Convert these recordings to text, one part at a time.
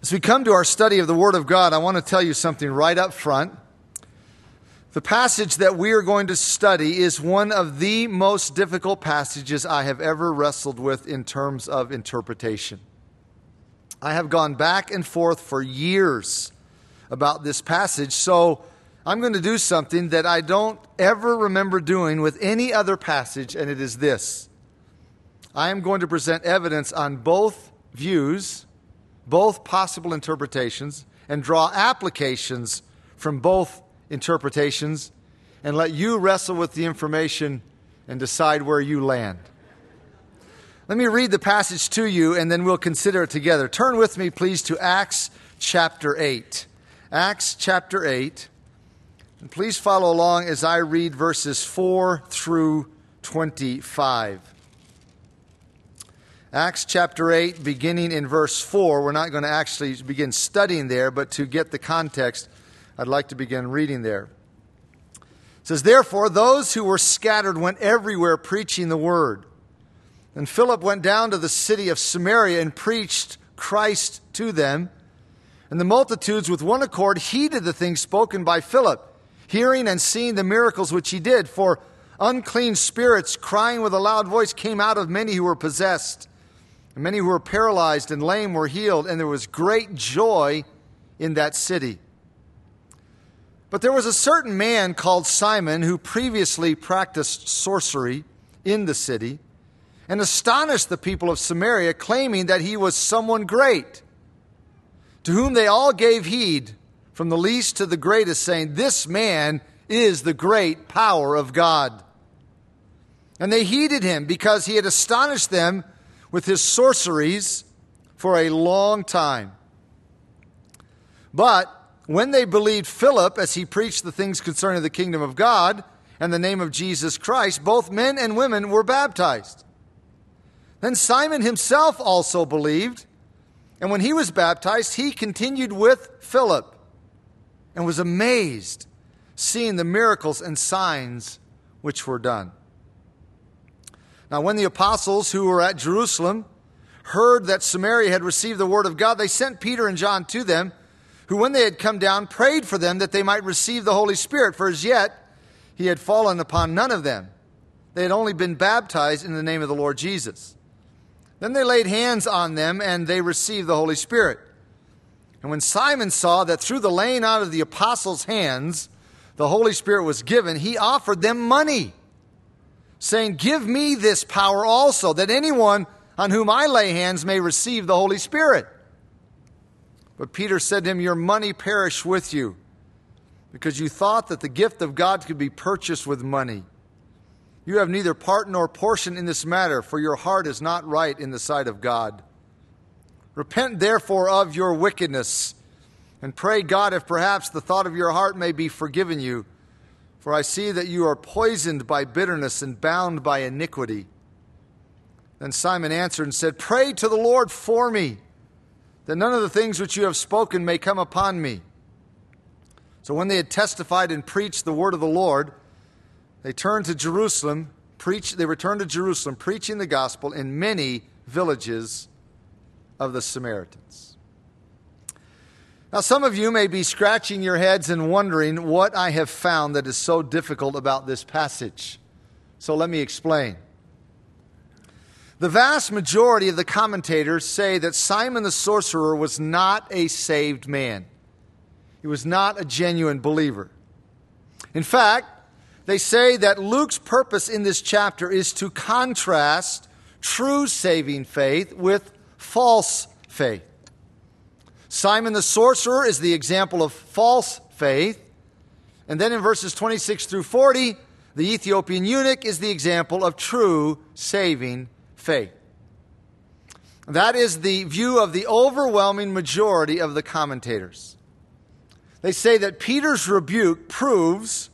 As we come to our study of the Word of God, I want to tell you something right up front. The passage that we are going to study is one of the most difficult passages I have ever wrestled with in terms of interpretation. I have gone back and forth for years about this passage, so I'm going to do something that I don't ever remember doing with any other passage, and it is this. I am going to present evidence on both views, both possible interpretations, and draw applications from both interpretations, and let you wrestle with the information and decide where you land. Let me read the passage to you, and then we'll consider it together. Turn with me, please, to Acts chapter 8. Acts chapter 8. And please follow along as I read verses 4 through 25. Acts chapter 8, beginning in verse 4. We're not going to actually begin studying there, but to get the context, I'd like to begin reading there. It says, "Therefore, those who were scattered went everywhere preaching the word. And Philip went down to the city of Samaria and preached Christ to them. And the multitudes with one accord heeded the things spoken by Philip, hearing and seeing the miracles which he did. For unclean spirits, crying with a loud voice, came out of many who were possessed. And many who were paralyzed and lame were healed, and there was great joy in that city. But there was a certain man called Simon who previously practiced sorcery in the city, and astonished the people of Samaria, claiming that he was someone great, to whom they all gave heed, from the least to the greatest, saying, 'This man is the great power of God.' And they heeded him, because he had astonished them with his sorceries for a long time. But when they believed Philip, as he preached the things concerning the kingdom of God and the name of Jesus Christ, both men and women were baptized. Then Simon himself also believed, and when he was baptized, he continued with Philip and was amazed, seeing the miracles and signs which were done. Now when the apostles who were at Jerusalem heard that Samaria had received the word of God, they sent Peter and John to them, who when they had come down prayed for them that they might receive the Holy Spirit, for as yet he had fallen upon none of them. They had only been baptized in the name of the Lord Jesus. Then they laid hands on them, and they received the Holy Spirit. And when Simon saw that through the laying out of the apostles' hands the Holy Spirit was given, he offered them money, saying, 'Give me this power also, that anyone on whom I lay hands may receive the Holy Spirit.' But Peter said to him, 'Your money perish with you, because you thought that the gift of God could be purchased with money. You have neither part nor portion in this matter, for your heart is not right in the sight of God. Repent therefore of your wickedness, and pray God if perhaps the thought of your heart may be forgiven you. For I see that you are poisoned by bitterness and bound by iniquity.' Then Simon answered and said, 'Pray to the Lord for me, that none of the things which you have spoken may come upon me.' So when they had testified and preached the word of the Lord, they returned to Jerusalem, preaching the gospel in many villages of the Samaritans." Now, some of you may be scratching your heads and wondering what I have found that is so difficult about this passage. So let me explain. The vast majority of the commentators say that Simon the sorcerer was not a saved man. He was not a genuine believer. In fact, they say that Luke's purpose in this chapter is to contrast true saving faith with false faith. Simon the sorcerer is the example of false faith. And then in verses 26 through 40, the Ethiopian eunuch is the example of true saving faith. That is the view of the overwhelming majority of the commentators. They say that Peter's rebuke proves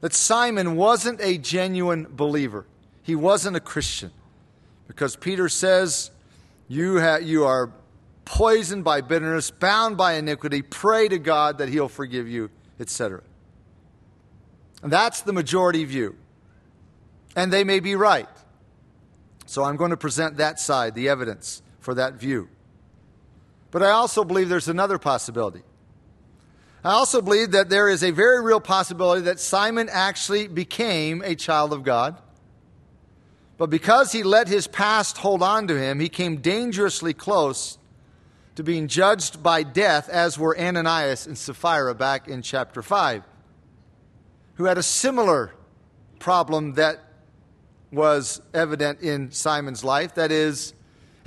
that Simon wasn't a genuine believer. He wasn't a Christian. Because Peter says, you are poisoned by bitterness, bound by iniquity, pray to God that he'll forgive you, etc. And that's the majority view. And they may be right. So I'm going to present that side, the evidence for that view. But I also believe there's another possibility. I also believe that there is a very real possibility that Simon actually became a child of God. But because he let his past hold on to him, he came dangerously close to being judged by death, as were Ananias and Sapphira back in chapter 5, who had a similar problem that was evident in Simon's life, that is,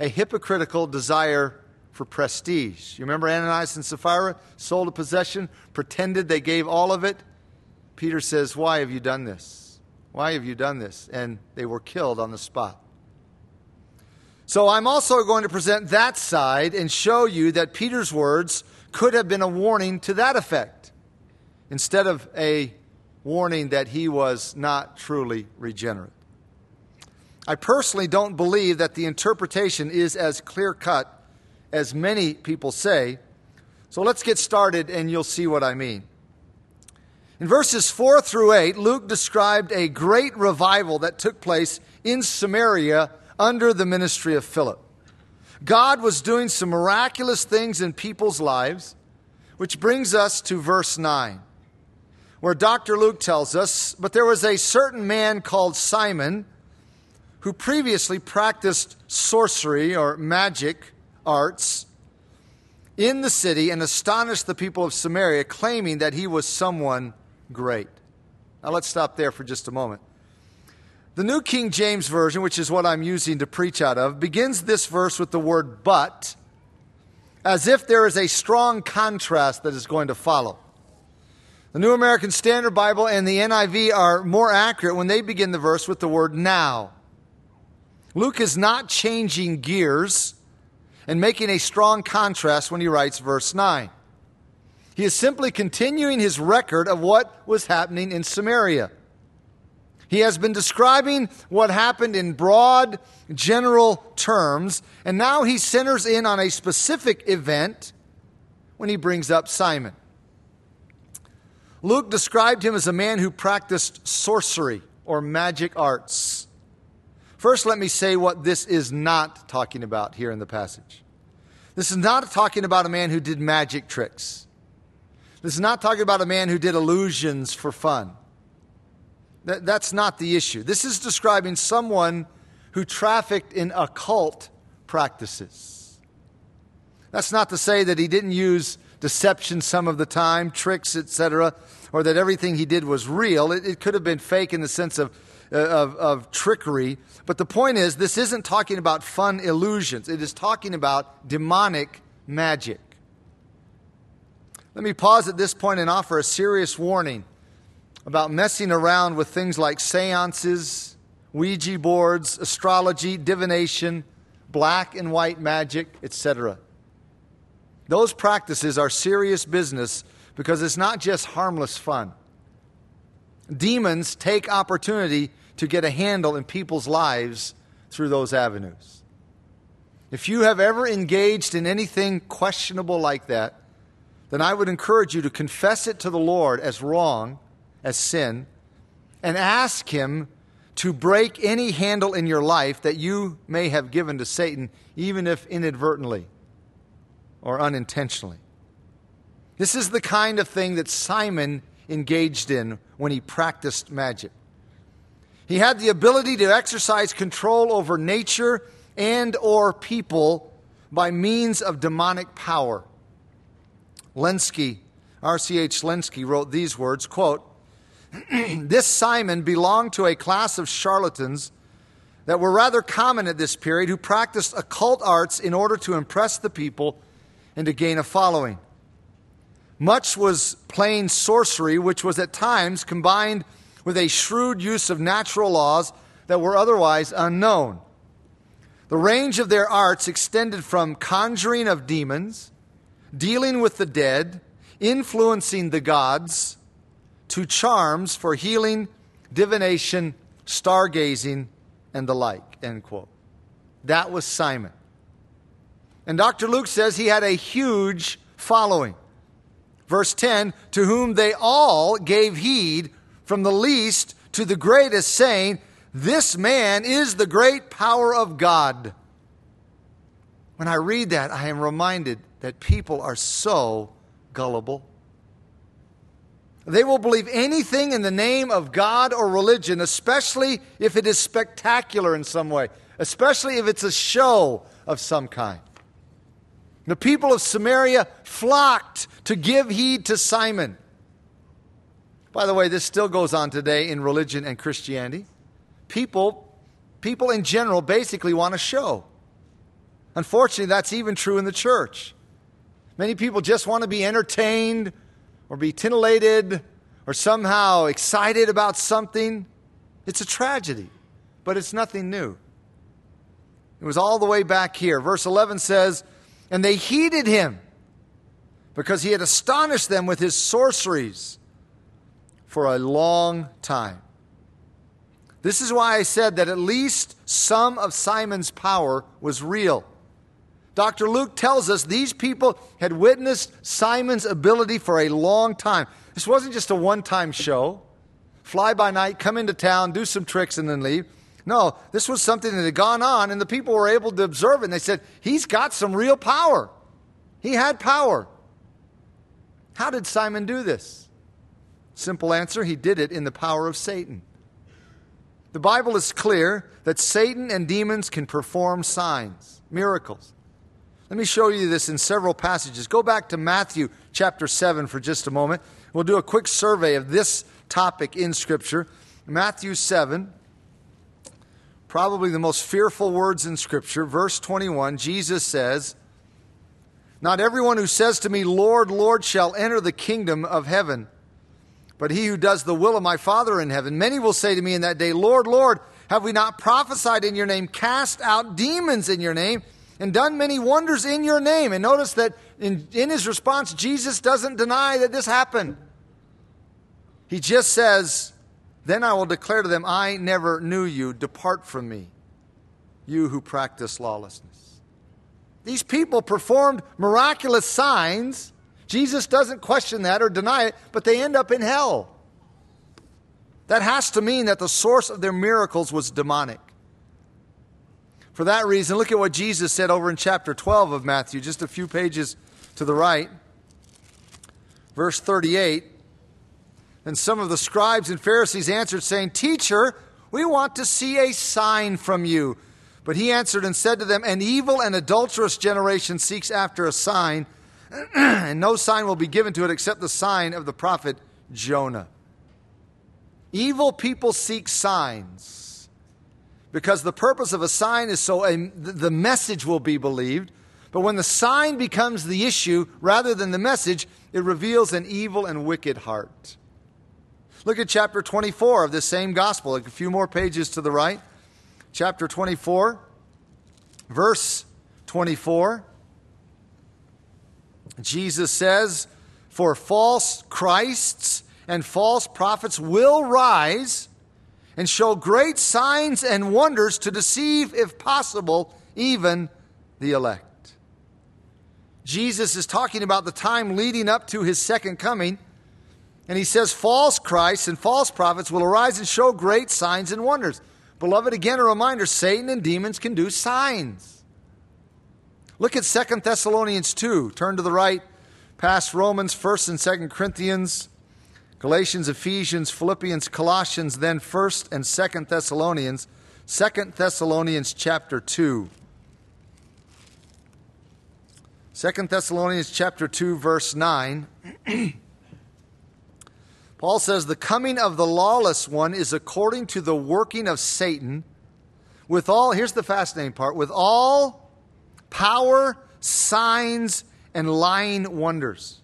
a hypocritical desire for prestige. You remember Ananias and Sapphira sold a possession, pretended they gave all of it. Peter says, "Why have you done this? Why have you done this?" And they were killed on the spot. So I'm also going to present that side and show you that Peter's words could have been a warning to that effect, instead of a warning that he was not truly regenerate. I personally don't believe that the interpretation is as clear-cut as many people say. So let's get started and you'll see what I mean. In verses 4 through 8, Luke described a great revival that took place in Samaria under the ministry of Philip. God was doing some miraculous things in people's lives, which brings us to verse 9, where Dr. Luke tells us, "But there was a certain man called Simon, who previously practiced sorcery or magic arts in the city and astonished the people of Samaria, claiming that he was someone great." Now let's stop there for just a moment. The New King James Version, which is what I'm using to preach out of, begins this verse with the word "but," as if there is a strong contrast that is going to follow. The New American Standard Bible and the NIV are more accurate when they begin the verse with the word "now." Luke is not changing gears and making a strong contrast when he writes verse 9. He is simply continuing his record of what was happening in Samaria. He has been describing what happened in broad, general terms, and now he centers in on a specific event when he brings up Simon. Luke described him as a man who practiced sorcery or magic arts. First, let me say what this is not talking about here in the passage. This is not talking about a man who did magic tricks. This is not talking about a man who did illusions for fun. That's not the issue. This is describing someone who trafficked in occult practices. That's not to say that he didn't use deception some of the time, tricks, etc., or that everything he did was real. It could have been fake in the sense of trickery. But the point is, this isn't talking about fun illusions. It is talking about demonic magic. Let me pause at this point and offer a serious warning about messing around with things like seances, Ouija boards, astrology, divination, black and white magic, etc. Those practices are serious business because it's not just harmless fun. Demons take opportunity to get a handle in people's lives through those avenues. If you have ever engaged in anything questionable like that, then I would encourage you to confess it to the Lord as wrong, as sin, and ask Him to break any handle in your life that you may have given to Satan, even if inadvertently or unintentionally. This is the kind of thing that Simon engaged in when he practiced magic. He had the ability to exercise control over nature and or people by means of demonic power. Lenski, R.C.H. Lenski, wrote these words, quote, "This Simon belonged to a class of charlatans that were rather common at this period, who practiced occult arts in order to impress the people and to gain a following. Much was plain sorcery, which was at times combined with a shrewd use of natural laws that were otherwise unknown. The range of their arts extended from conjuring of demons, dealing with the dead, influencing the gods, to charms for healing, divination, stargazing, and the like." End quote. That was Simon. And Dr. Luke says he had a huge following. Verse 10, "To whom they all gave heed, from the least to the greatest, saying, 'This man is the great power of God.'" When I read that, I am reminded that people are so gullible. They will believe anything in the name of God or religion, especially if it is spectacular in some way, especially if it's a show of some kind. The people of Samaria flocked to give heed to Simon. By the way, this still goes on today in religion and Christianity. People in general basically want a show. Unfortunately, that's even true in the church. Many people just want to be entertained or be titillated or somehow excited about something. It's a tragedy, but it's nothing new. It was all the way back here. Verse 11 says, "And they heeded him because he had astonished them with his sorceries for a long time." This is why I said that at least some of Simon's power was real. Dr. Luke tells us these people had witnessed Simon's ability for a long time. This wasn't just a one-time show. Fly by night, come into town, do some tricks, and then leave. No, this was something that had gone on, and the people were able to observe it. And they said, he's got some real power. He had power. How did Simon do this? Simple answer, he did it in the power of Satan. The Bible is clear that Satan and demons can perform signs, miracles. Let me show you this in several passages. Go back to Matthew chapter 7 for just a moment. We'll do a quick survey of this topic in Scripture. Matthew 7, probably the most fearful words in Scripture. Verse 21, Jesus says, "Not everyone who says to me, 'Lord, Lord,' shall enter the kingdom of heaven, but he who does the will of my Father in heaven. Many will say to me in that day, 'Lord, Lord, have we not prophesied in your name, cast out demons in your name, and done many wonders in your name?'" And notice that in his response, Jesus doesn't deny that this happened. He just says, "Then I will declare to them, 'I never knew you. Depart from me, you who practice lawlessness.'" These people performed miraculous signs. Jesus doesn't question that or deny it, but they end up in hell. That has to mean that the source of their miracles was demonic. For that reason, look at what Jesus said over in chapter 12 of Matthew, just a few pages to the right. Verse 38, "And some of the scribes and Pharisees answered, saying, 'Teacher, we want to see a sign from you.' But he answered and said to them, 'An evil and adulterous generation seeks after a sign, and no sign will be given to it except the sign of the prophet Jonah.'" Evil people seek signs, because the purpose of a sign is so the message will be believed. But when the sign becomes the issue rather than the message, it reveals an evil and wicked heart. Look at chapter 24 of this same gospel, like a few more pages to the right. Chapter 24, verse 24. Jesus says, "For false Christs and false prophets will rise and show great signs and wonders to deceive, if possible, even the elect." Jesus is talking about the time leading up to his second coming. And he says false Christs and false prophets will arise and show great signs and wonders. Beloved, again a reminder, Satan and demons can do signs. Look at 2 Thessalonians 2. Turn to the right, past Romans, 1 and 2 Corinthians, Galatians, Ephesians, Philippians, Colossians, then 1st and 2nd Thessalonians. 2nd Thessalonians chapter 2. 2nd Thessalonians chapter 2, verse 9. Paul says, "The coming of the lawless one is according to the working of Satan with all," here's the fascinating part, "with all power, signs, and lying wonders."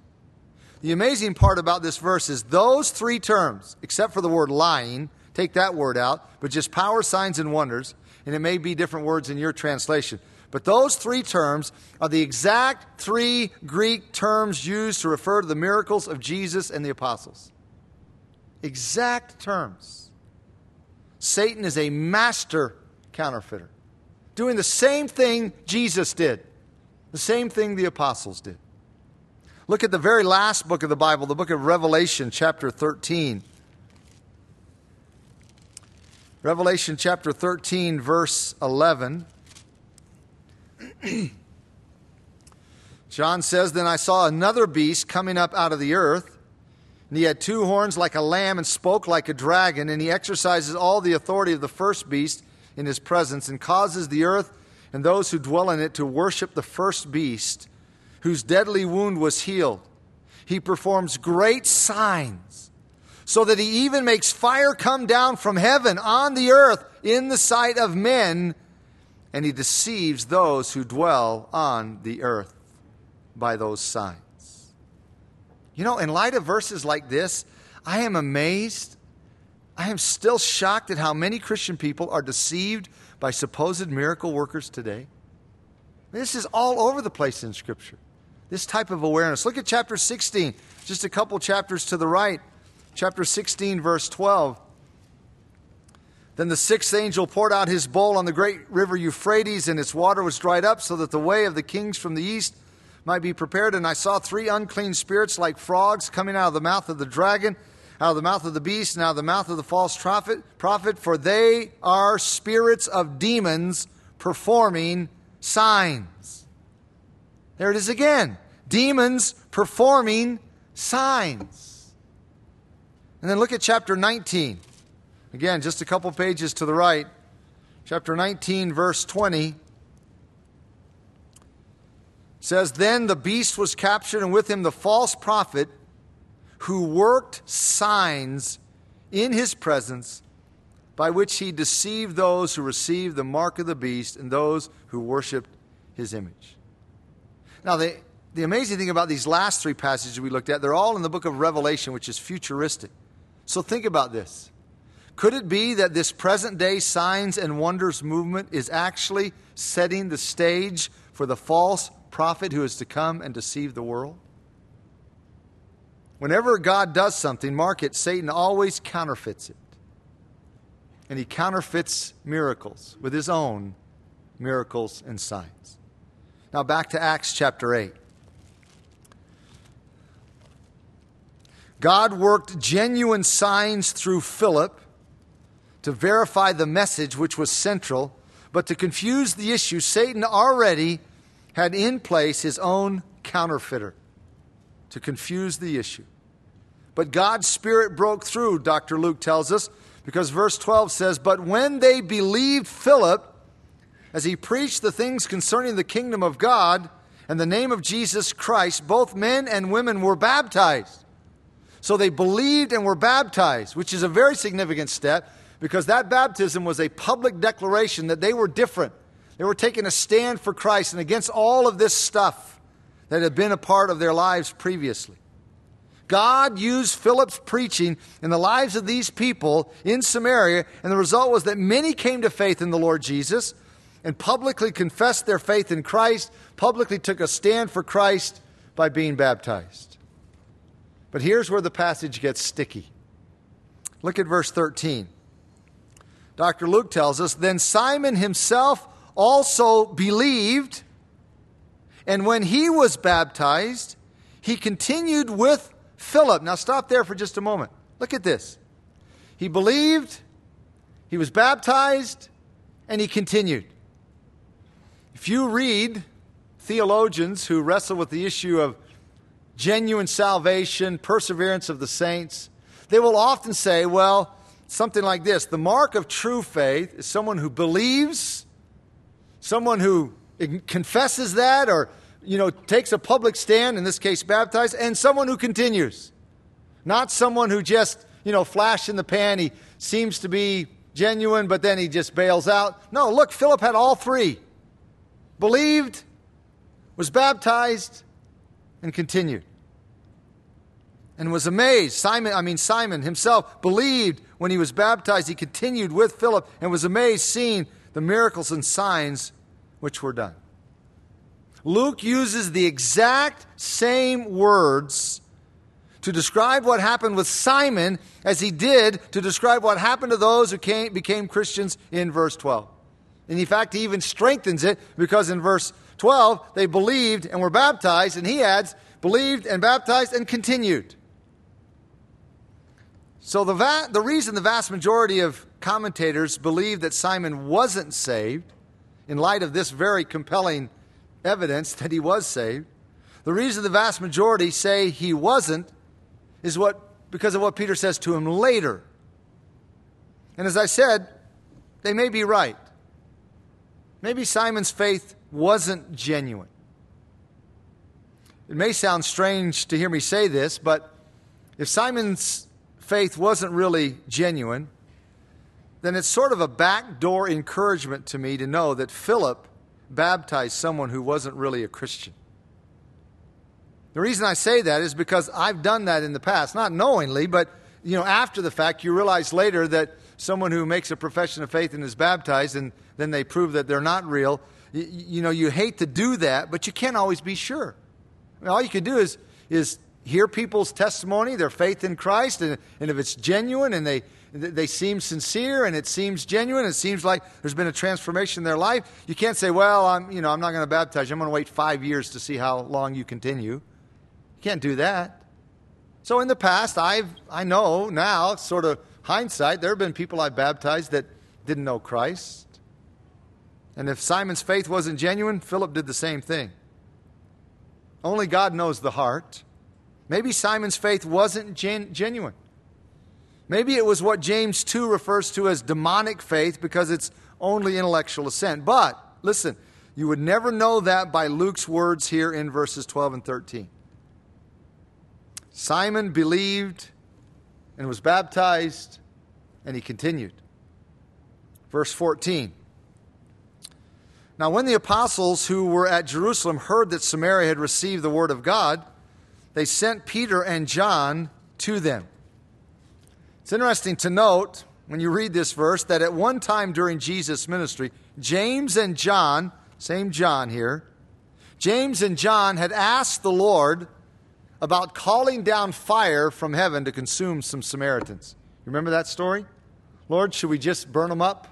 The amazing part about this verse is those three terms, except for the word lying, take that word out, but just power, signs, and wonders, and it may be different words in your translation. But those three terms are the exact three Greek terms used to refer to the miracles of Jesus and the apostles. Exact terms. Satan is a master counterfeiter, doing the same thing Jesus did, the same thing the apostles did. Look at the very last book of the Bible, the book of Revelation, chapter 13. Revelation, chapter 13, verse 11. John says, "Then I saw another beast coming up out of the earth, and he had two horns like a lamb and spoke like a dragon, and he exercises all the authority of the first beast in his presence and causes the earth and those who dwell in it to worship the first beast, whose deadly wound was healed. He performs great signs, so that he even makes fire come down from heaven on the earth in the sight of men, and he deceives those who dwell on the earth by those signs." You know, in light of verses like this, I am amazed. I am still shocked at how many Christian people are deceived by supposed miracle workers today. This is all over the place in Scripture, this type of awareness. Look at chapter 16, just a couple chapters to the right. Chapter 16, verse 12. "Then the sixth angel poured out his bowl on the great river Euphrates, and its water was dried up, so that the way of the kings from the east might be prepared. And I saw three unclean spirits like frogs coming out of the mouth of the dragon, out of the mouth of the beast, and out of the mouth of the false prophet, for they are spirits of demons performing signs." There it is again. Demons performing signs. And then look at chapter 19. Again, just a couple pages to the right. Chapter 19, verse 20. Says, "Then the beast was captured, and with him the false prophet, who worked signs in his presence, by which he deceived those who received the mark of the beast and those who worshiped his image." Now, the amazing thing about these last three passages we looked at, they're all in the book of Revelation, which is futuristic. So think about this. Could it be that this present-day signs and wonders movement is actually setting the stage for the false prophet who is to come and deceive the world? Whenever God does something, mark it, Satan always counterfeits it. And he counterfeits miracles with his own miracles and signs. Now back to Acts chapter 8. God worked genuine signs through Philip to verify the message, which was central, but to confuse the issue, Satan already had in place his own counterfeiter to confuse the issue. But God's Spirit broke through, Dr. Luke tells us, because verse 12 says, "But when they believed Philip, as he preached the things concerning the kingdom of God and the name of Jesus Christ, both men and women were baptized." So they believed and were baptized, which is a very significant step, because that baptism was a public declaration that they were different. They were taking a stand for Christ and against all of this stuff that had been a part of their lives previously. God used Philip's preaching in the lives of these people in Samaria, and the result was that many came to faith in the Lord Jesus and publicly confessed their faith in Christ, publicly took a stand for Christ by being baptized. But here's where the passage gets sticky. Look at verse 13. Dr. Luke tells us, "Then Simon himself also believed, and when he was baptized, he continued with Philip." Now stop there for just a moment. Look at this. He believed, he was baptized, and he continued. If you read theologians who wrestle with the issue of genuine salvation, perseverance of the saints, they will often say, well, something like this: the mark of true faith is someone who believes, someone who confesses that, or takes a public stand, in this case baptized, and someone who continues. Not someone who just, flash in the pan, he seems to be genuine, but then he just bails out. No, look, Philip had all three. Believed, was baptized, and continued. And was amazed. Simon himself believed. When he was baptized, he continued with Philip and was amazed, seeing the miracles and signs which were done. Luke uses the exact same words to describe what happened with Simon as he did to describe what happened to those who became Christians in verse 12. And in fact, he even strengthens it, because in verse 12, they believed and were baptized, and he adds, believed and baptized and continued. So the reason the vast majority of commentators believe that Simon wasn't saved, in light of this very compelling evidence that he was saved, The reason the vast majority say he wasn't is because of what Peter says to him later. And as I said, they may be right. Maybe Simon's faith wasn't genuine. It may sound strange to hear me say this, but if Simon's faith wasn't really genuine, then it's sort of a backdoor encouragement to me to know that Philip baptized someone who wasn't really a Christian. The reason I say that is because I've done that in the past, not knowingly, but after the fact, you realize later that someone who makes a profession of faith and is baptized and then they prove that they're not real, you hate to do that, but you can't always be sure. I mean, all you can do is hear people's testimony, their faith in Christ, and if it's genuine and they seem sincere and it seems genuine, it seems like there's been a transformation in their life, you can't say, well, I'm not going to baptize you. I'm going to wait 5 years to see how long you continue. You can't do that. So in the past, I know now, sort of hindsight, there have been people I've baptized that didn't know Christ. And if Simon's faith wasn't genuine, Philip did the same thing. Only God knows the heart. Maybe Simon's faith wasn't genuine. Maybe it was what James 2 refers to as demonic faith because it's only intellectual assent. But, listen, you would never know that by Luke's words here in verses 12 and 13. Simon believed and was baptized, and he continued. Verse 14. Now, when the apostles who were at Jerusalem heard that Samaria had received the word of God, they sent Peter and John to them. It's interesting to note, when you read this verse, that at one time during Jesus' ministry, James and John, same John here, James and John had asked the Lord about calling down fire from heaven to consume some Samaritans. You remember that story? Lord, should we just burn them up?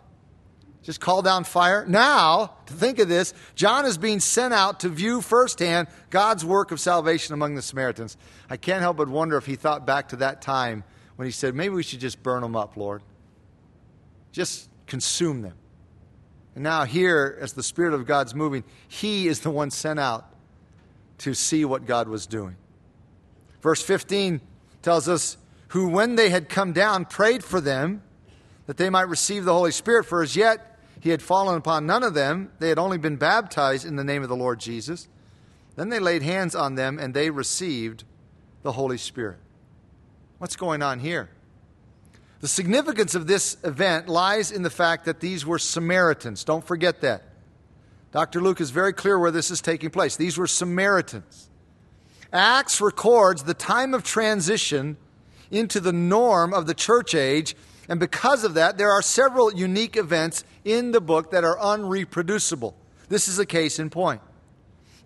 Just call down fire. Now, to think of this, John is being sent out to view firsthand God's work of salvation among the Samaritans. I can't help but wonder if he thought back to that time when he said, maybe we should just burn them up, Lord. Just consume them. And now here, as the Spirit of God's moving, he is the one sent out to see what God was doing. Verse 15 tells us, who when they had come down prayed for them, that they might receive the Holy Spirit, for as yet he had fallen upon none of them. They had only been baptized in the name of the Lord Jesus. Then they laid hands on them, and they received the Holy Spirit. What's going on here? The significance of this event lies in the fact that these were Samaritans. Don't forget that. Dr. Luke is very clear where this is taking place. These were Samaritans. Acts records the time of transition into the norm of the church age. And because of that, there are several unique events in the book that are unreproducible. This is a case in point.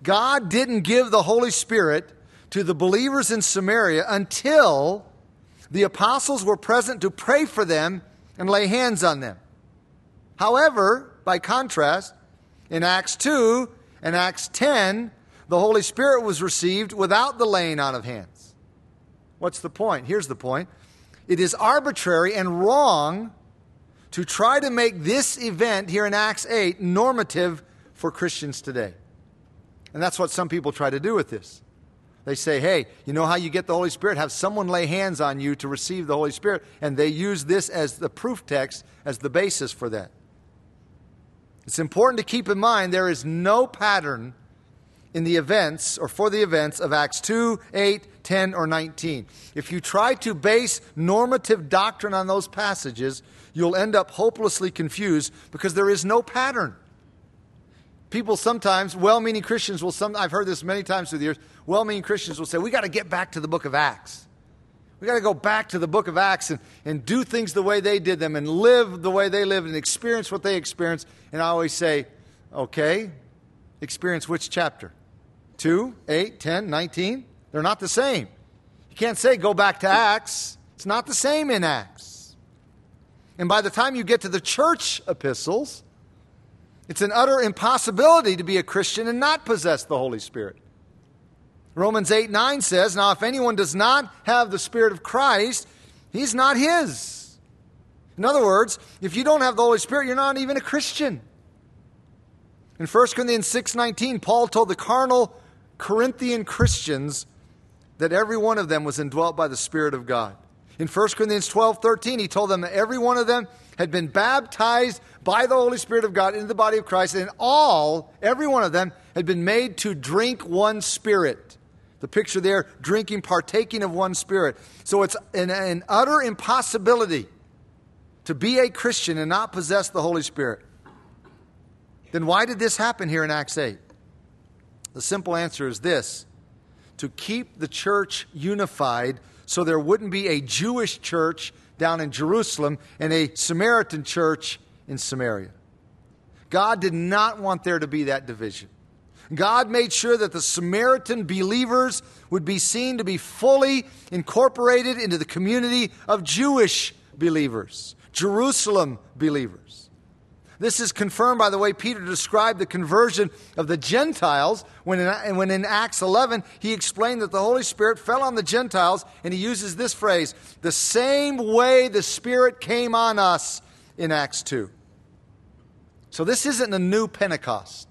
God didn't give the Holy Spirit to the believers in Samaria until the apostles were present to pray for them and lay hands on them. However, by contrast, in Acts 2 and Acts 10, the Holy Spirit was received without the laying on of hands. What's the point? Here's the point. It is arbitrary and wrong to try to make this event here in Acts 8 normative for Christians today. And that's what some people try to do with this. They say, hey, you know how you get the Holy Spirit? Have someone lay hands on you to receive the Holy Spirit. And they use this as the proof text, as the basis for that. It's important to keep in mind there is no pattern in the events or for the events of Acts 2, 8, 10, or 19. If you try to base normative doctrine on those passages, you'll end up hopelessly confused because there is no pattern. People sometimes, well-meaning Christians will I've heard this many times through the years, well-meaning Christians will say, we got to get back to the book of Acts. We got to go back to the book of Acts and do things the way they did them and live the way they lived and experience what they experienced. And I always say, okay, experience which chapter? 2, 8, 10, 19? They're not the same. You can't say go back to Acts. It's not the same in Acts. And by the time you get to the church epistles, it's an utter impossibility to be a Christian and not possess the Holy Spirit. Romans 8:9 says, now if anyone does not have the Spirit of Christ, he's not his. In other words, if you don't have the Holy Spirit, you're not even a Christian. In 1 Corinthians 6:19, Paul told the carnal Corinthian Christians that every one of them was indwelt by the Spirit of God. In 1 Corinthians 12:13, he told them that every one of them had been baptized by the Holy Spirit of God into the body of Christ, and every one of them, had been made to drink one Spirit. The picture there, drinking, partaking of one Spirit. So it's an utter impossibility to be a Christian and not possess the Holy Spirit. Then why did this happen here in Acts 8? The simple answer is this: to keep the church unified so there wouldn't be a Jewish church down in Jerusalem and a Samaritan church in Samaria. God did not want there to be that division. God made sure that the Samaritan believers would be seen to be fully incorporated into the community of Jewish believers, Jerusalem believers. This is confirmed by the way Peter described the conversion of the Gentiles when in Acts 11 he explained that the Holy Spirit fell on the Gentiles, and he uses this phrase, the same way the Spirit came on us in Acts 2. So this isn't a new Pentecost.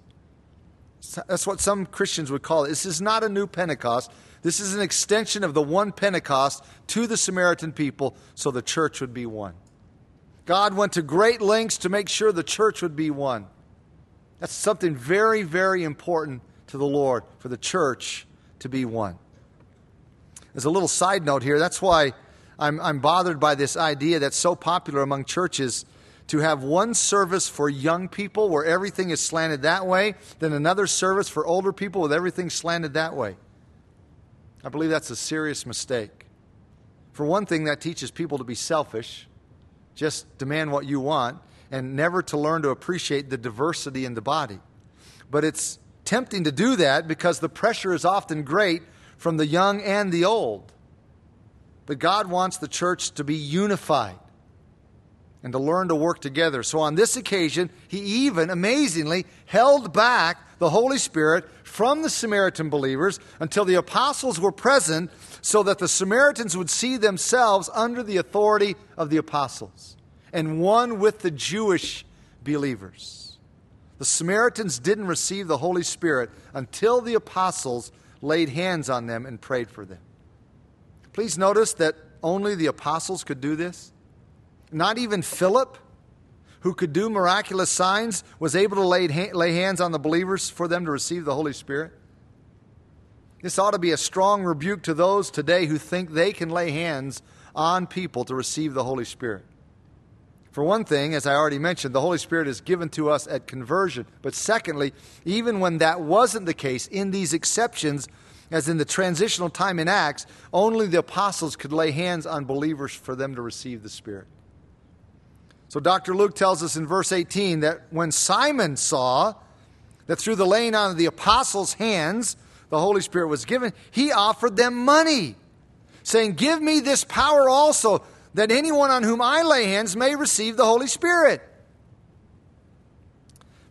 That's what some Christians would call it. This is not a new Pentecost. This is an extension of the one Pentecost to the Samaritan people so the church would be one. God went to great lengths to make sure the church would be one. That's something very, very important to the Lord, for the church to be one. There's a little side note here. That's why I'm bothered by this idea that's so popular among churches, to have one service for young people where everything is slanted that way, then another service for older people with everything slanted that way. I believe that's a serious mistake. For one thing, that teaches people to be selfish, just demand what you want, and never to learn to appreciate the diversity in the body. But it's tempting to do that because the pressure is often great from the young and the old. But God wants the church to be unified and to learn to work together. So on this occasion, he even, amazingly, held back the Holy Spirit from the Samaritan believers until the apostles were present, so that the Samaritans would see themselves under the authority of the apostles and one with the Jewish believers. The Samaritans didn't receive the Holy Spirit until the apostles laid hands on them and prayed for them. Please notice that only the apostles could do this. Not even Philip, who could do miraculous signs, was able to lay hands on the believers for them to receive the Holy Spirit. This ought to be a strong rebuke to those today who think they can lay hands on people to receive the Holy Spirit. For one thing, as I already mentioned, the Holy Spirit is given to us at conversion. But secondly, even when that wasn't the case, in these exceptions, as in the transitional time in Acts, only the apostles could lay hands on believers for them to receive the Spirit. So Dr. Luke tells us in verse 18 that when Simon saw that through the laying on of the apostles' hands the Holy Spirit was given, he offered them money, saying, "Give me this power also, that anyone on whom I lay hands may receive the Holy Spirit."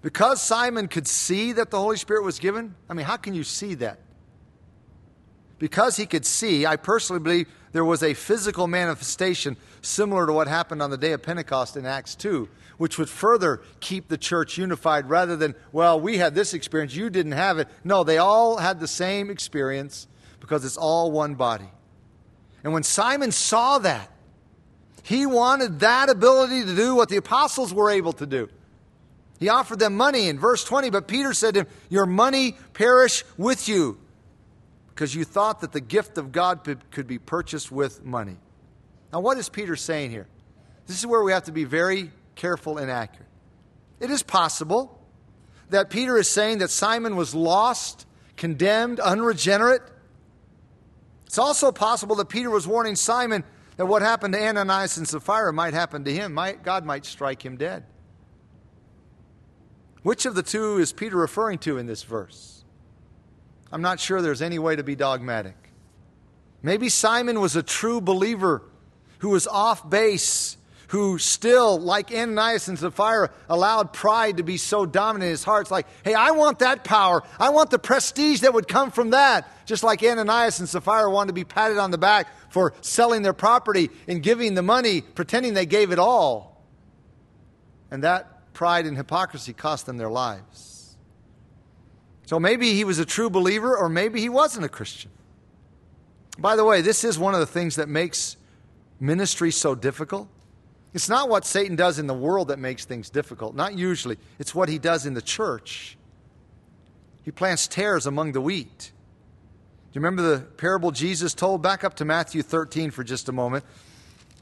Because Simon could see that the Holy Spirit was given, how can you see that? Because he could see, I personally believe there was a physical manifestation similar to what happened on the day of Pentecost in Acts 2, which would further keep the church unified rather than, well, we had this experience, you didn't have it. No, they all had the same experience because it's all one body. And when Simon saw that, he wanted that ability to do what the apostles were able to do. He offered them money in verse 20, but Peter said to him, "Your money perish with you, because you thought that the gift of God could be purchased with money." Now, what is Peter saying here? This is where we have to be very careful and accurate. It is possible that Peter is saying that Simon was lost, condemned, unregenerate. It's also possible that Peter was warning Simon that what happened to Ananias and Sapphira might happen to him. God might strike him dead. Which of the two is Peter referring to in this verse? I'm not sure there's any way to be dogmatic. Maybe Simon was a true believer who was off base, who still, like Ananias and Sapphira, allowed pride to be so dominant in his heart. It's like, hey, I want that power. I want the prestige that would come from that. Just like Ananias and Sapphira wanted to be patted on the back for selling their property and giving the money, pretending they gave it all. And that pride and hypocrisy cost them their lives. So maybe he was a true believer, or maybe he wasn't a Christian. By the way, this is one of the things that makes ministry so difficult. It's not what Satan does in the world that makes things difficult, not usually. It's what he does in the church. He plants tares among the wheat. Do you remember the parable Jesus told? Back up to Matthew 13 for just a moment.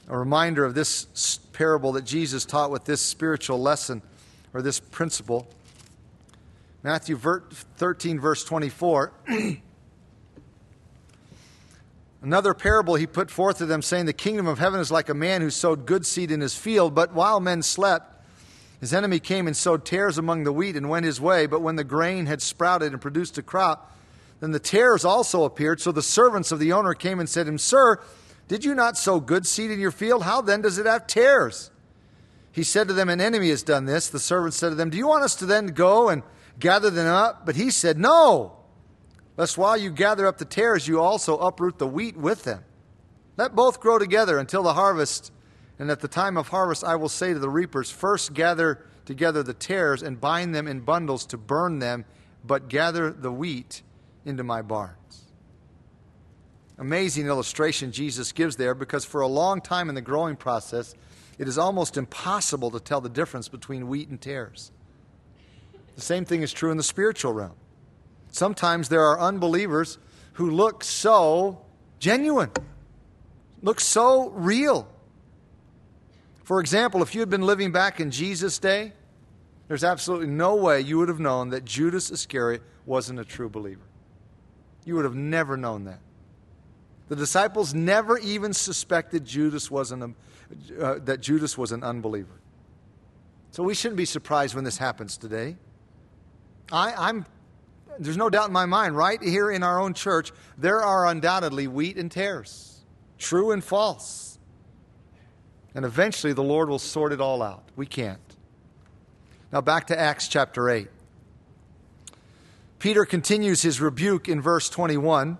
A reminder of this parable that Jesus taught with this spiritual lesson or this principle. Matthew 13, verse 24. Another parable he put forth to them, saying, "The kingdom of heaven is like a man who sowed good seed in his field, but while men slept, his enemy came and sowed tares among the wheat and went his way. But when the grain had sprouted and produced a crop, then the tares also appeared. So the servants of the owner came and said to him, 'Sir, did you not sow good seed in your field? How then does it have tares?' He said to them, 'An enemy has done this.' The servants said to them, 'Do you want us to then go and gather them up?' But he said, 'No, lest while you gather up the tares, you also uproot the wheat with them. Let both grow together until the harvest. And at the time of harvest, I will say to the reapers, first gather together the tares and bind them in bundles to burn them, but gather the wheat into my barns.'" Amazing illustration Jesus gives there, because for a long time in the growing process, it is almost impossible to tell the difference between wheat and tares. The same thing is true in the spiritual realm. Sometimes there are unbelievers who look so genuine, look so real. For example, if you had been living back in Jesus' day, there's absolutely no way you would have known that Judas Iscariot wasn't a true believer. You would have never known that. The disciples never even suspected that Judas was an unbeliever. So we shouldn't be surprised when this happens today. There's no doubt in my mind, right here in our own church, there are undoubtedly wheat and tares, true and false. And eventually the Lord will sort it all out. We can't. Now back to Acts chapter 8. Peter continues his rebuke in verse 21.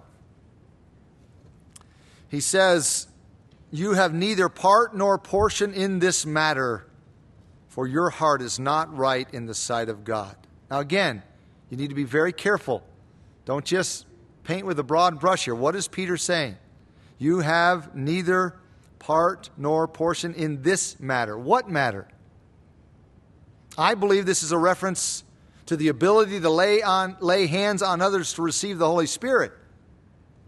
He says, "You have neither part nor portion in this matter, for your heart is not right in the sight of God." Now again, you need to be very careful. Don't just paint with a broad brush here. What is Peter saying? You have neither part nor portion in this matter. What matter? I believe this is a reference to the ability to lay hands on others to receive the Holy Spirit,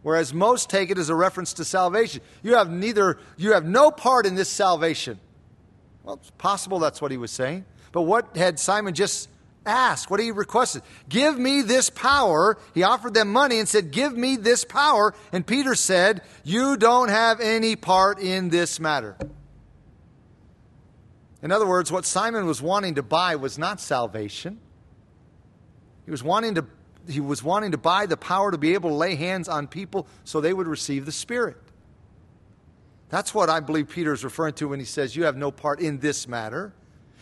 whereas most take it as a reference to salvation. You have no part in this salvation. Well, it's possible that's what he was saying. But what had Simon just asked? What he requested? Give me this power. He offered them money and said, give me this power. And Peter said, you don't have any part in this matter. In other words, what Simon was wanting to buy was not salvation. He was wanting to buy the power to be able to lay hands on people so they would receive the Spirit. That's what I believe Peter is referring to when he says, you have no part in this matter.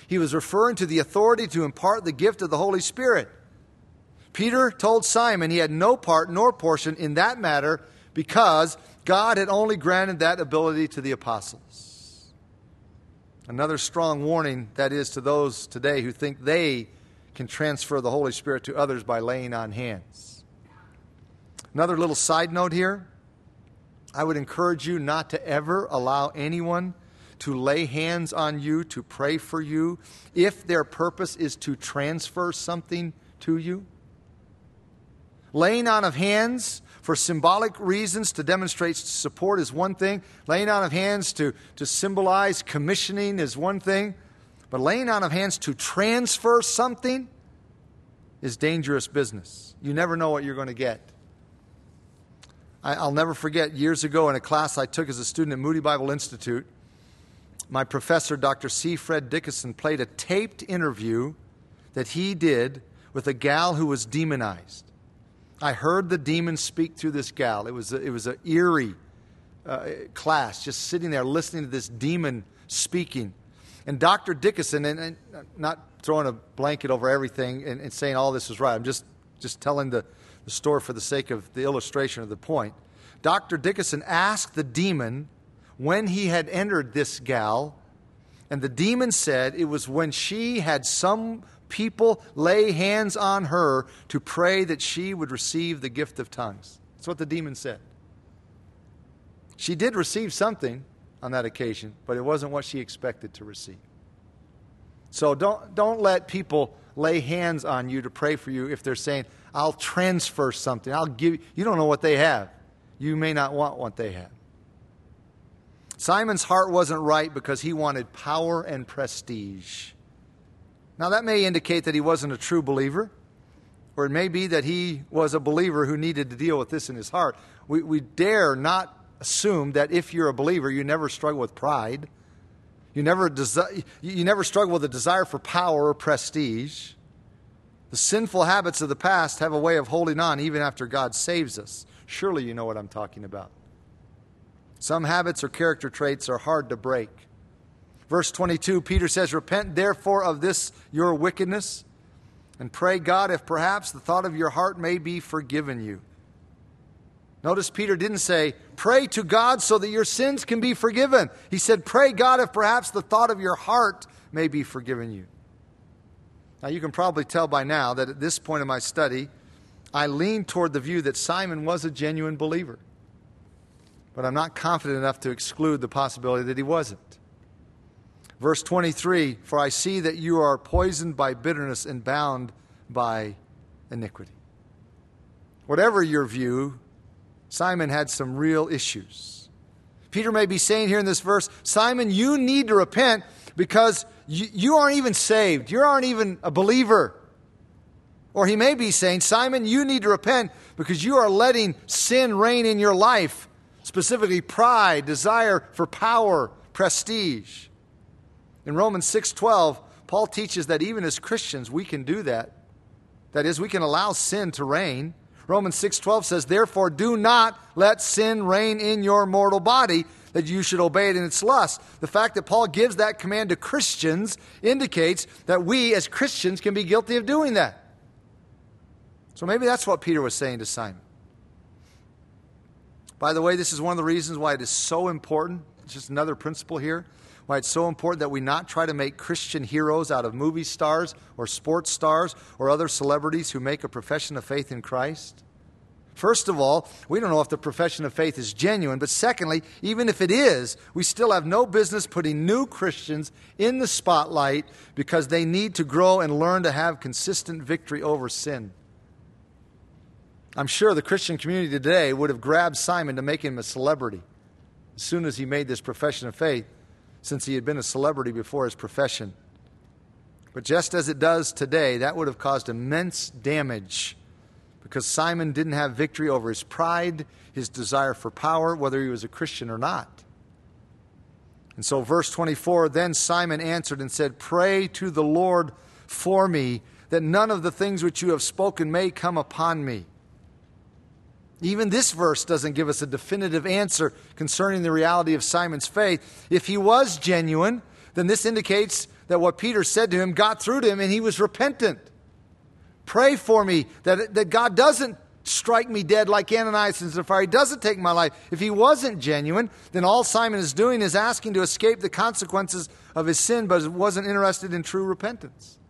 He was referring to the authority to impart the gift of the Holy Spirit. Peter told Simon he had no part nor portion in that matter because God had only granted that ability to the apostles. Another strong warning that is to those today who think they can transfer the Holy Spirit to others by laying on hands. Another little side note here. I would encourage you not to ever allow anyone to lay hands on you, to pray for you, if their purpose is to transfer something to you. Laying on of hands for symbolic reasons to demonstrate support is one thing. Laying on of hands to symbolize commissioning is one thing. But laying on of hands to transfer something is dangerous business. You never know what you're going to get. I'll never forget, years ago in a class I took as a student at Moody Bible Institute, my professor, Dr. C. Fred Dickinson, played a taped interview that he did with a gal who was demonized. I heard the demon speak through this gal. It was an eerie class, just sitting there listening to this demon speaking. And Dr. Dickinson, and I'm not throwing a blanket over everything and saying all this is right. I'm just telling the story for the sake of the illustration of the point. Dr. Dickinson asked the demon when he had entered this gal And the demon said it was when she had some people lay hands on her to pray that she would receive the gift of tongues. That's what the demon said. She did receive something on that occasion, but it wasn't what she expected to receive. So don't let people lay hands on you to pray for you if they're saying, I'll transfer something. I'll give you. You don't know what they have. You may not want what they have. Simon's heart wasn't right because he wanted power and prestige. Now that may indicate that he wasn't a true believer, or it may be that he was a believer who needed to deal with this in his heart. We dare not assume that if you're a believer, you never struggle with pride. You never struggle with a desire for power or prestige. The sinful habits of the past have a way of holding on even after God saves us. Surely you know what I'm talking about. Some habits or character traits are hard to break. Verse 22, Peter says, repent therefore of this your wickedness, and pray God if perhaps the thought of your heart may be forgiven you. Notice Peter didn't say, pray to God so that your sins can be forgiven. He said, pray God if perhaps the thought of your heart may be forgiven you. Now, you can probably tell by now that at this point in my study, I lean toward the view that Simon was a genuine believer. But I'm not confident enough to exclude the possibility that he wasn't. Verse 23, for I see that you are poisoned by bitterness and bound by iniquity. Whatever your view, Simon had some real issues. Peter may be saying here in this verse, Simon, you need to repent because you aren't even saved. You aren't even a believer. Or he may be saying, Simon, you need to repent because you are letting sin reign in your life, specifically pride, desire for power, prestige. In Romans 6:12, Paul teaches that even as Christians, we can do that. That is, we can allow sin to reign. Romans 6:12 says, therefore, do not let sin reign in your mortal body, that you should obey it in its lust. The fact that Paul gives that command to Christians indicates that we as Christians can be guilty of doing that. So maybe that's what Peter was saying to Simon. By the way, this is one of the reasons why it is so important. It's just another principle here. Why it's so important that we not try to make Christian heroes out of movie stars or sports stars or other celebrities who make a profession of faith in Christ. First of all, we don't know if the profession of faith is genuine. But secondly, even if it is, we still have no business putting new Christians in the spotlight because they need to grow and learn to have consistent victory over sin. I'm sure the Christian community today would have grabbed Simon to make him a celebrity as soon as he made this profession of faith, since he had been a celebrity before his profession. But just as it does today, that would have caused immense damage because Simon didn't have victory over his pride, his desire for power, whether he was a Christian or not. And so verse 24, then Simon answered and said, pray to the Lord for me, that none of the things which you have spoken may come upon me. Even this verse doesn't give us a definitive answer concerning the reality of Simon's faith. If he was genuine, then this indicates that what Peter said to him got through to him and he was repentant. Pray for me that God doesn't strike me dead like Ananias and Sapphira. He doesn't take my life. If he wasn't genuine, then all Simon is doing is asking to escape the consequences of his sin, but wasn't interested in true repentance.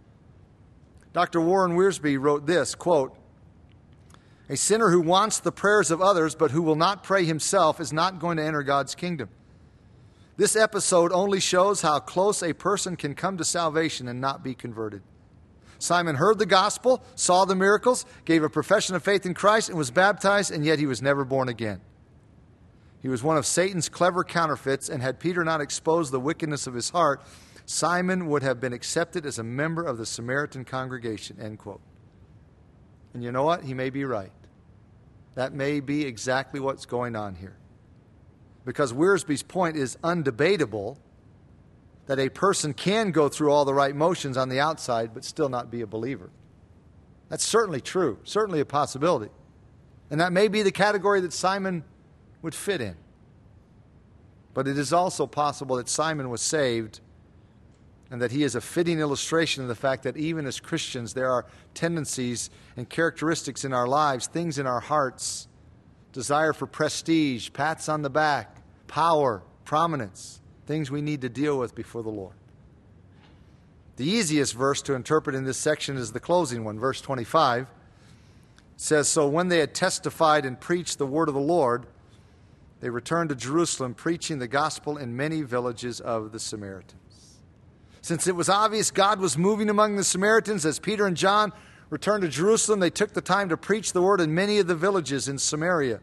Dr. Warren Wiersbe wrote this, quote, a sinner who wants the prayers of others but who will not pray himself is not going to enter God's kingdom. This episode only shows how close a person can come to salvation and not be converted. Simon heard the gospel, saw the miracles, gave a profession of faith in Christ, and was baptized, and yet he was never born again. He was one of Satan's clever counterfeits, and had Peter not exposed the wickedness of his heart, Simon would have been accepted as a member of the Samaritan congregation, end quote. And you know what? He may be right. That may be exactly what's going on here. Because Wiersbe's point is undebatable that a person can go through all the right motions on the outside but still not be a believer. That's certainly true, certainly a possibility. And that may be the category that Simon would fit in. But it is also possible that Simon was saved and that he is a fitting illustration of the fact that even as Christians, there are tendencies and characteristics in our lives, things in our hearts, desire for prestige, pats on the back, power, prominence, things we need to deal with before the Lord. The easiest verse to interpret in this section is the closing one, verse 25. It says, "So when they had testified and preached the word of the Lord, they returned to Jerusalem, preaching the gospel in many villages of the Samaritans." Since it was obvious God was moving among the Samaritans, as Peter and John returned to Jerusalem, they took the time to preach the word in many of the villages in Samaria.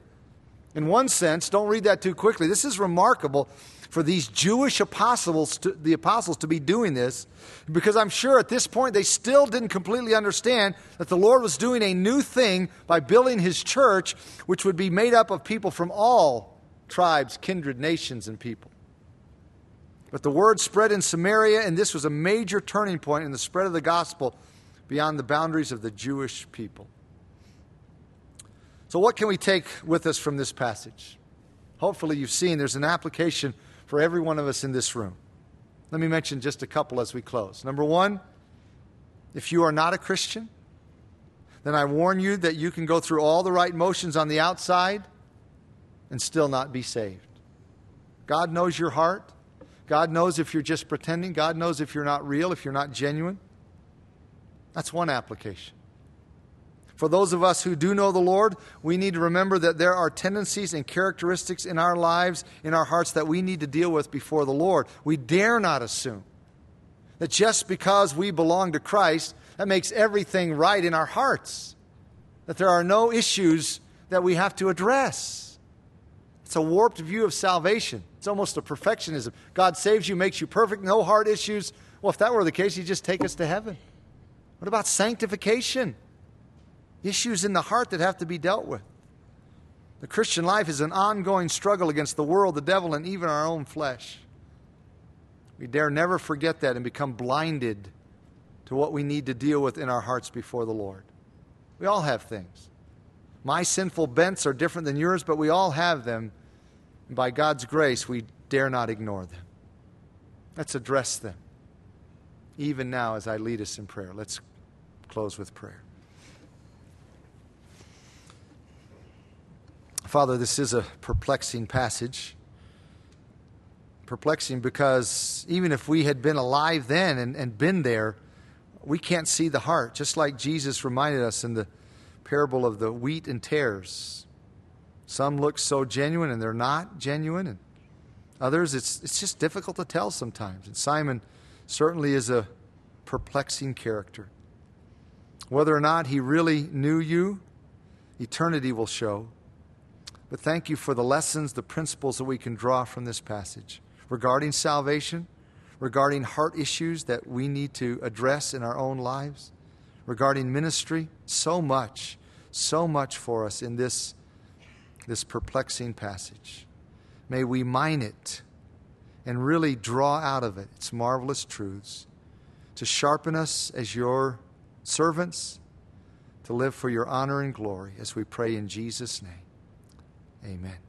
In one sense, don't read that too quickly, this is remarkable for these Jewish apostles, the apostles, to be doing this, because I'm sure at this point they still didn't completely understand that the Lord was doing a new thing by building his church, which would be made up of people from all tribes, kindred, nations, and people. But the word spread in Samaria, and this was a major turning point in the spread of the gospel beyond the boundaries of the Jewish people. So what can we take with us from this passage? Hopefully you've seen there's an application for every one of us in this room. Let me mention just a couple as we close. Number one, if you are not a Christian, then I warn you that you can go through all the right motions on the outside and still not be saved. God knows your heart. God knows if you're just pretending. God knows if you're not real, if you're not genuine. That's one application. For those of us who do know the Lord, we need to remember that there are tendencies and characteristics in our lives, in our hearts, that we need to deal with before the Lord. We dare not assume that just because we belong to Christ, that makes everything right in our hearts, that there are no issues that we have to address. It's a warped view of salvation. It's almost a perfectionism. God saves you, makes you perfect, no heart issues. Well, if that were the case, he'd just take us to heaven. What about sanctification? Issues in the heart that have to be dealt with. The Christian life is an ongoing struggle against the world, the devil, and even our own flesh. We dare never forget that and become blinded to what we need to deal with in our hearts before the Lord. We all have things. My sinful bents are different than yours, but we all have them. And by God's grace, we dare not ignore them. Let's address them. Even now as I lead us in prayer. Let's close with prayer. Father, this is a perplexing passage. Perplexing because even if we had been alive then and been there, we can't see the heart, just like Jesus reminded us in the parable of the wheat and tares. Some look so genuine and they're not genuine, and others, it's just difficult to tell sometimes. And Simon certainly is a perplexing character. Whether or not he really knew you, eternity will show. But thank you for the lessons, the principles that we can draw from this passage regarding salvation, regarding heart issues that we need to address in our own lives, regarding ministry. So much for us in this perplexing passage. May we mine it and really draw out of it its marvelous truths to sharpen us as your servants, to live for your honor and glory, as we pray in Jesus' name. Amen.